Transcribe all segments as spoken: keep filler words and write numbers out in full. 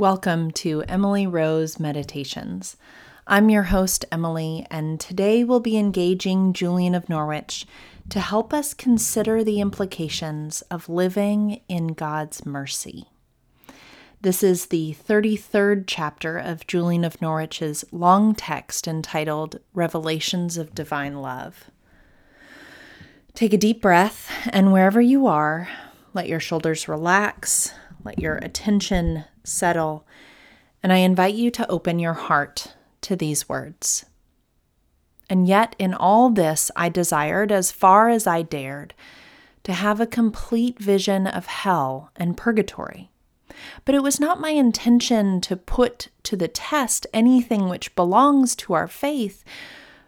Welcome to Emily Rose Meditations. I'm your host, Emily, and today we'll be engaging Julian of Norwich to help us consider the implications of living in God's mercy. This is the thirty-third chapter of Julian of Norwich's long text entitled Revelations of Divine Love. Take a deep breath, and wherever you are, let your shoulders relax, let your attention settle, and I invite you to open your heart to these words. And yet in all this I desired, as far as I dared, to have a complete vision of hell and purgatory. But it was not my intention to put to the test anything which belongs to our faith,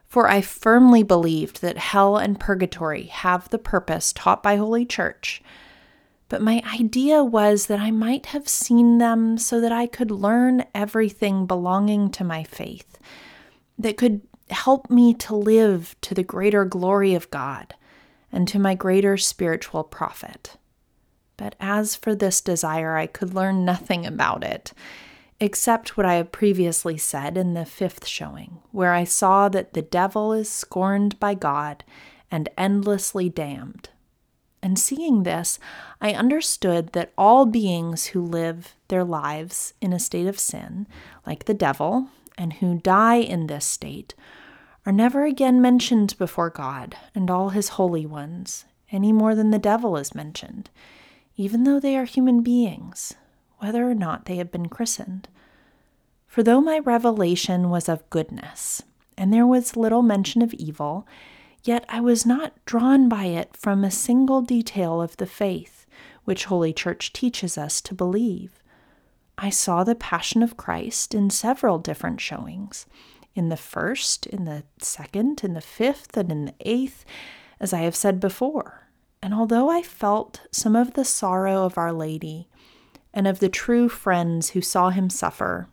for I firmly believed that hell and purgatory have the purpose taught by Holy Church. But my idea was that I might have seen them so that I could learn everything belonging to my faith that could help me to live to the greater glory of God and to my greater spiritual profit. But as for this desire, I could learn nothing about it, except what I have previously said in the fifth showing, where I saw that the devil is scorned by God and endlessly damned. And seeing this, I understood that all beings who live their lives in a state of sin, like the devil, and who die in this state, are never again mentioned before God and all his holy ones, any more than the devil is mentioned, even though they are human beings, whether or not they have been christened. For though my revelation was of goodness, and there was little mention of evil, yet I was not drawn by it from a single detail of the faith which Holy Church teaches us to believe. I saw the Passion of Christ in several different showings, in the first, in the second, in the fifth, and in the eighth, as I have said before. And although I felt some of the sorrow of Our Lady and of the true friends who saw him suffer,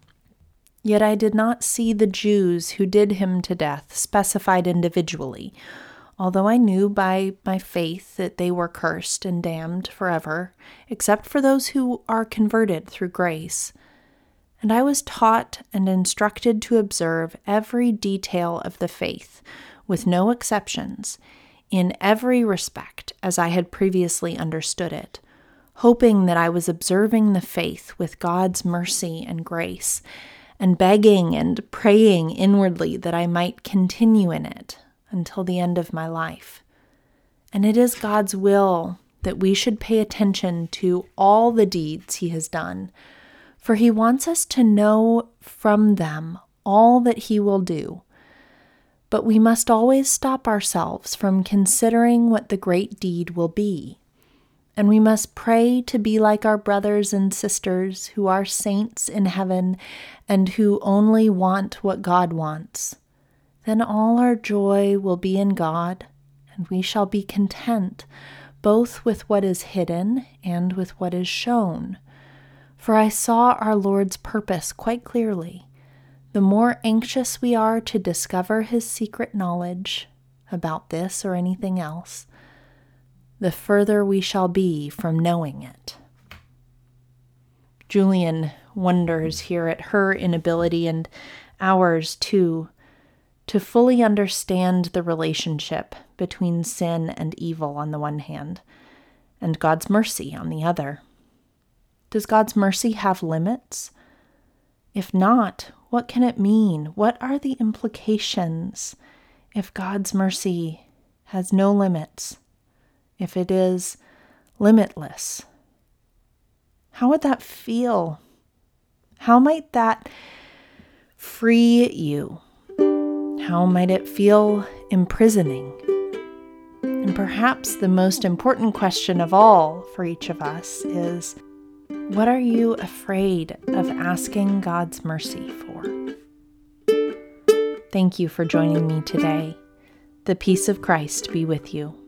yet I did not see the Jews who did him to death specified individually, although I knew by my faith that they were cursed and damned forever, except for those who are converted through grace. And I was taught and instructed to observe every detail of the faith, with no exceptions, in every respect as I had previously understood it, hoping that I was observing the faith with God's mercy and grace, and begging and praying inwardly that I might continue in it until the end of my life. And it is God's will that we should pay attention to all the deeds he has done, for he wants us to know from them all that he will do. But we must always stop ourselves from considering what the great deed will be. And we must pray to be like our brothers and sisters who are saints in heaven and who only want what God wants. Then all our joy will be in God, and we shall be content both with what is hidden and with what is shown. For I saw our Lord's purpose quite clearly. The more anxious we are to discover his secret knowledge about this or anything else, the further we shall be from knowing it. Julian wonders here at her inability, and ours too, to fully understand the relationship between sin and evil on the one hand, and God's mercy on the other. Does God's mercy have limits? If not, what can it mean? What are the implications if God's mercy has no limits? If it is limitless, how would that feel? How might that free you? How might it feel imprisoning? And perhaps the most important question of all for each of us is, what are you afraid of asking God's mercy for? Thank you for joining me today. The peace of Christ be with you.